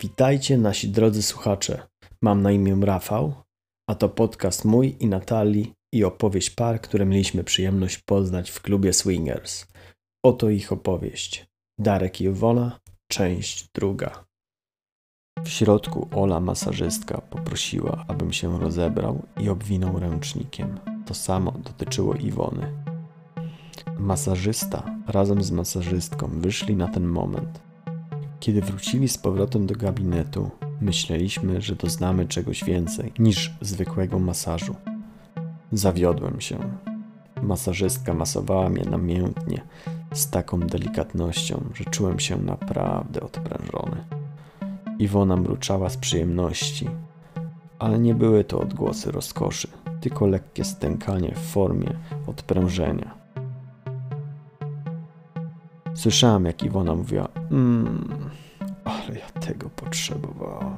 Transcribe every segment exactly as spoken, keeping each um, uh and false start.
Witajcie nasi drodzy słuchacze. Mam na imię Rafał, a to podcast mój i Natalii i opowieść par, które mieliśmy przyjemność poznać w klubie Swingers. Oto ich opowieść. Darek i Iwona, część druga. W środku Ola, masażystka, poprosiła, abym się rozebrał i obwinął ręcznikiem. To samo dotyczyło Iwony. Masażysta razem z masażystką wyszli na ten moment. Kiedy wrócili z powrotem do gabinetu, myśleliśmy, że doznamy czegoś więcej niż zwykłego masażu. Zawiodłem się. Masażystka masowała mnie namiętnie, z taką delikatnością, że czułem się naprawdę odprężony. Iwona mruczała z przyjemności, ale nie były to odgłosy rozkoszy, tylko lekkie stękanie w formie odprężenia. Słyszałem, jak Iwona mówiła: mmm, ale ja tego potrzebowałam.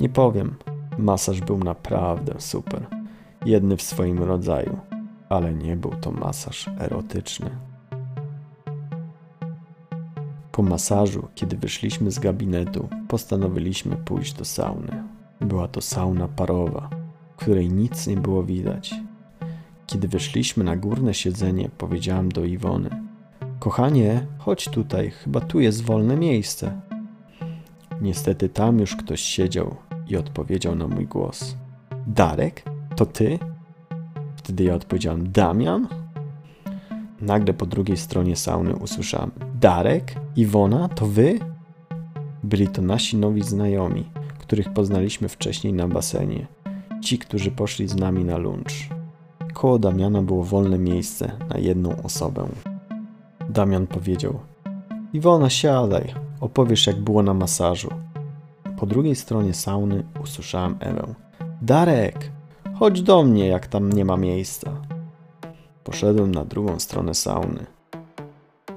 Nie powiem, masaż był naprawdę super, jedny w swoim rodzaju, ale nie był to masaż erotyczny. Po masażu, kiedy wyszliśmy z gabinetu, postanowiliśmy pójść do sauny. Była to sauna parowa, w której nic nie było widać. Kiedy wyszliśmy na górne siedzenie, powiedziałam do Iwony: kochanie, chodź tutaj, chyba tu jest wolne miejsce. Niestety tam już ktoś siedział i odpowiedział na mój głos: Darek, to ty? Wtedy ja odpowiedziałam: Damian? Nagle po drugiej stronie sauny usłyszałam: Darek? Iwona? To wy? Byli to nasi nowi znajomi, których poznaliśmy wcześniej na basenie. Ci, którzy poszli z nami na lunch. Koło Damiana było wolne miejsce na jedną osobę. Damian powiedział: Iwona, siadaj, opowiesz, jak było na masażu. Po drugiej stronie sauny usłyszałam Ewę: Darek, chodź do mnie, jak tam nie ma miejsca. Poszedłem na drugą stronę sauny.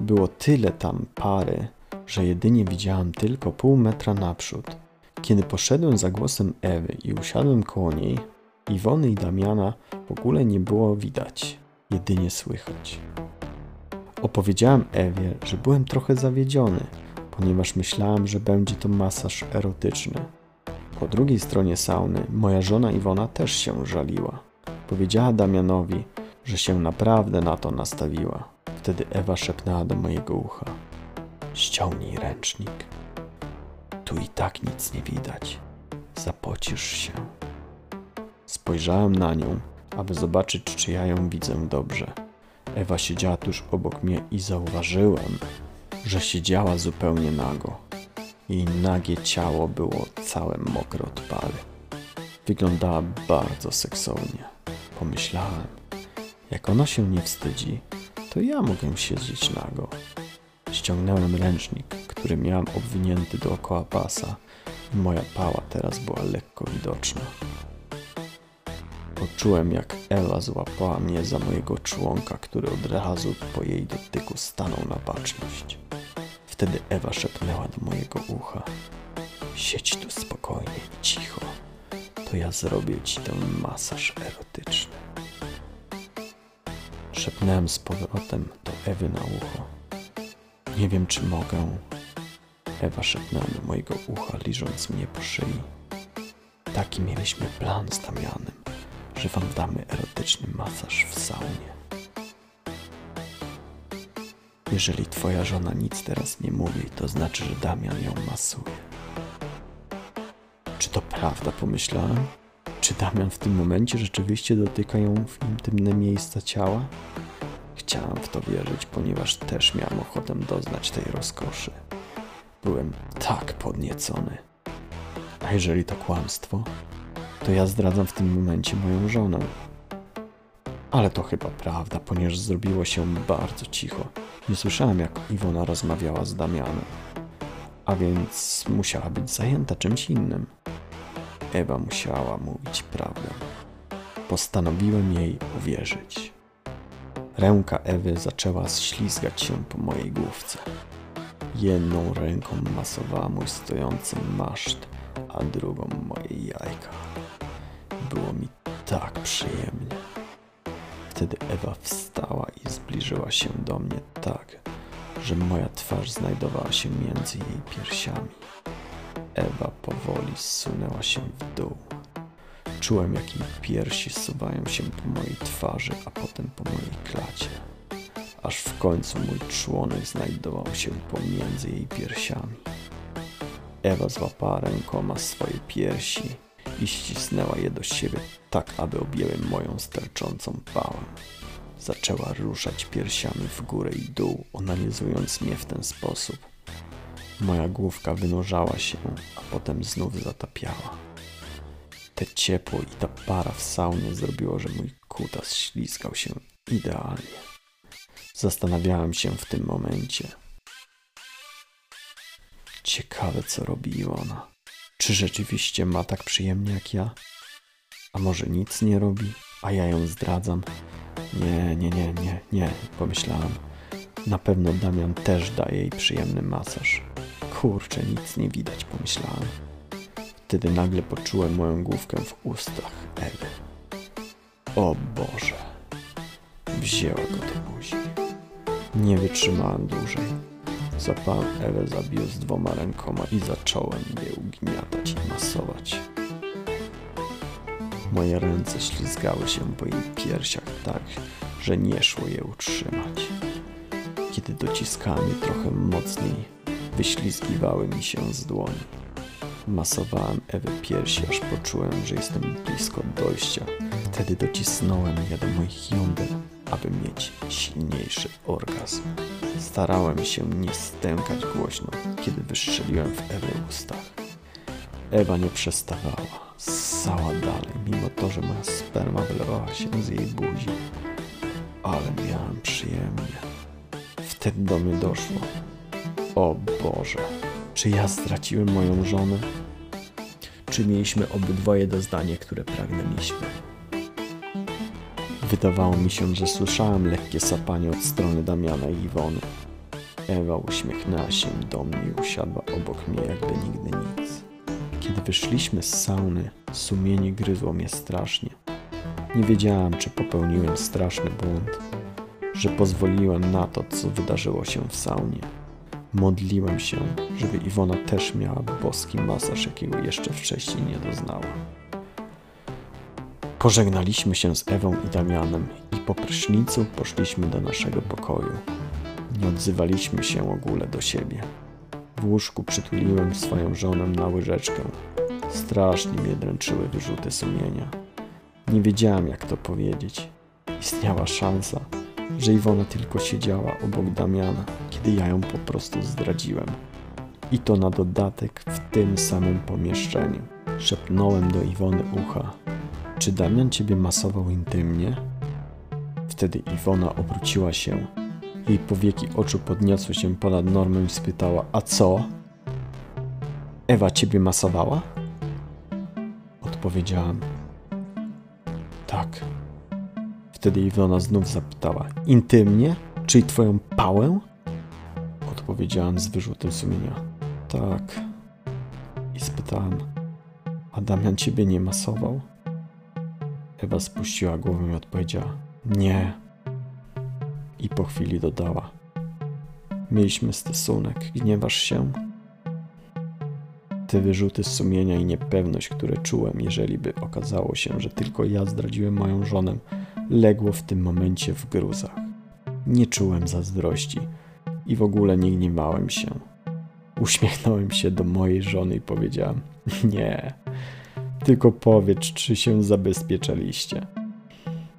Było tyle tam pary, że jedynie widziałem tylko pół metra naprzód. Kiedy poszedłem za głosem Ewy i usiadłem koło niej, Iwony i Damiana w ogóle nie było widać, jedynie słychać. Opowiedziałem Ewie, że byłem trochę zawiedziony, ponieważ myślałem, że będzie to masaż erotyczny. Po drugiej stronie sauny moja żona Iwona też się żaliła. Powiedziała Damianowi, że się naprawdę na to nastawiła. Wtedy Ewa szepnęła do mojego ucha: ściągnij ręcznik. Tu i tak nic nie widać. Zapocisz się. Spojrzałem na nią, aby zobaczyć, czy ja ją widzę dobrze. Ewa siedziała tuż obok mnie i zauważyłem, że siedziała zupełnie nago. Jej nagie ciało było całe mokre od pary. Wyglądała bardzo seksownie. Pomyślałem, jak ona się nie wstydzi, to ja mogę siedzieć nago. Ściągnąłem ręcznik, który miałem obwinięty dookoła pasa i moja pała teraz była lekko widoczna. Poczułem, jak Ewa złapała mnie za mojego członka, który od razu po jej dotyku stanął na baczność. Wtedy Ewa szepnęła do mojego ucha: siedź tu spokojnie i cicho, to ja zrobię ci ten masaż erotyczny. Szepnąłem z powrotem do Ewy na ucho: nie wiem, czy mogę. Ewa szepnęła do mojego ucha, liżąc mnie po szyi: taki mieliśmy plan z Damianem, że wam damy erotyczny masaż w saunie. Jeżeli twoja żona nic teraz nie mówi, to znaczy, że Damian ją masuje. Czy to prawda, pomyślałem? Czy Damian w tym momencie rzeczywiście dotyka ją w intymne miejsca ciała? Chciałem w to wierzyć, ponieważ też miałem ochotę doznać tej rozkoszy. Byłem tak podniecony. A jeżeli to kłamstwo, to ja zdradzam w tym momencie moją żonę. Ale to chyba prawda, ponieważ zrobiło się bardzo cicho. Nie słyszałem, jak Iwona rozmawiała z Damianem. A więc musiała być zajęta czymś innym. Ewa musiała mówić prawdę. Postanowiłem jej uwierzyć. Ręka Ewy zaczęła ślizgać się po mojej główce. Jedną ręką masowała mój stojący maszt, a drugą moje jajka. Było mi tak przyjemnie. Wtedy Ewa wstała i zbliżyła się do mnie tak, że moja twarz znajdowała się między jej piersiami. Ewa powoli zsunęła się w dół. Czułem, jak jej piersi suwają się po mojej twarzy, a potem po mojej klacie. Aż w końcu mój członek znajdował się pomiędzy jej piersiami. Ewa złapała rękoma swoje piersi i ścisnęła je do siebie tak, aby objęły moją sterczącą pałę. Zaczęła ruszać piersiami w górę i dół, analizując mnie w ten sposób. Moja główka wynurzała się, a potem znów zatapiała. Te ciepło i ta para w saunie zrobiło, że mój kutas ślizgał się idealnie. Zastanawiałem się w tym momencie. Ciekawe, co robi Iwona. Czy rzeczywiście ma tak przyjemnie jak ja? A może nic nie robi, a ja ją zdradzam? Nie, nie, nie, nie, nie, pomyślałem. Na pewno Damian też daje jej przyjemny masaż. Kurczę, nic nie widać, pomyślałem. Wtedy nagle poczułem moją główkę w ustach Ewy. O Boże! Wzięła go do buzi. Nie wytrzymałem dłużej. Złapałem Ewę za biust dwoma rękoma i zacząłem je ugniatać i masować. Moje ręce ślizgały się po jej piersiach tak, że nie szło je utrzymać. Kiedy dociskałem je trochę mocniej, wyślizgiwały mi się z dłoni. Masowałem Ewy piersi, aż poczułem, że jestem blisko dojścia. Wtedy docisnąłem je do moich jąder, aby mieć silniejszy orgazm. Starałem się nie stękać głośno, kiedy wystrzeliłem w Ewy ustach. Ewa nie przestawała, ssała dalej, mimo to, że moja sperma wylewała się z jej buzi. Ale miałem przyjemnie. Wtedy do mnie doszło. O Boże! Czy ja straciłem moją żonę? Czy mieliśmy obydwoje doznanie, które pragnęliśmy? Wydawało mi się, że słyszałem lekkie sapanie od strony Damiana i Iwony. Ewa uśmiechnęła się do mnie i usiadła obok mnie jakby nigdy nic. Kiedy wyszliśmy z sauny, sumienie gryzło mnie strasznie. Nie wiedziałem, czy popełniłem straszny błąd, że pozwoliłem na to, co wydarzyło się w saunie. Modliłem się, żeby Iwona też miała boski masaż, jakiego jeszcze wcześniej nie doznała. Pożegnaliśmy się z Ewą i Damianem i po prysznicu poszliśmy do naszego pokoju. Nie odzywaliśmy się ogóle do siebie. W łóżku przytuliłem swoją żonę na łyżeczkę. Strasznie mnie dręczyły wyrzuty sumienia. Nie wiedziałem, jak to powiedzieć. Istniała szansa, że Iwona tylko siedziała obok Damiana, kiedy ja ją po prostu zdradziłem. I to na dodatek w tym samym pomieszczeniu. Szepnąłem do Iwony ucha. Czy Damian ciebie masował intymnie? Wtedy Iwona obróciła się. Jej powieki oczu podniosły się ponad normę i spytała, a co? Ewa ciebie masowała? Odpowiedziałem, tak. Wtedy Iwona znów zapytała, intymnie? Czyli twoją pałę? Odpowiedziałem z wyrzutem sumienia, tak. I spytałem, a Damian ciebie nie masował? Ewa spuściła głowę i odpowiedziała, nie. I po chwili dodała, mieliśmy stosunek, gniewasz się? Te wyrzuty sumienia i niepewność, które czułem, jeżeli by okazało się, że tylko ja zdradziłem moją żonę, legło w tym momencie w gruzach. Nie czułem zazdrości i w ogóle nie gniewałem się. Uśmiechnąłem się do mojej żony i powiedziałem, nie, tylko powiedz, czy się zabezpieczaliście.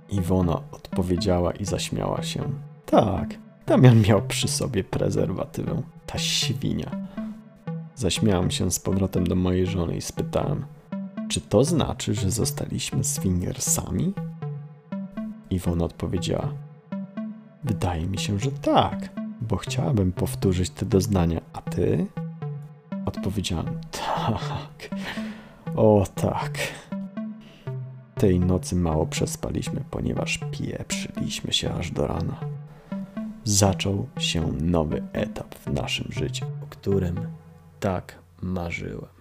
Iwona odpowiedziała i zaśmiała się. Tak, Damian miał przy sobie prezerwatywę, ta świnia. Zaśmiałem się z powrotem do mojej żony i spytałem, czy to znaczy, że zostaliśmy swingersami? Iwona odpowiedziała, wydaje mi się, że tak, bo chciałabym powtórzyć te doznania, a ty? Odpowiedziałem, tak, o tak. Tej nocy mało przespaliśmy, ponieważ pieprzyliśmy się aż do rana. Zaczął się nowy etap w naszym życiu, o którym tak marzyłem.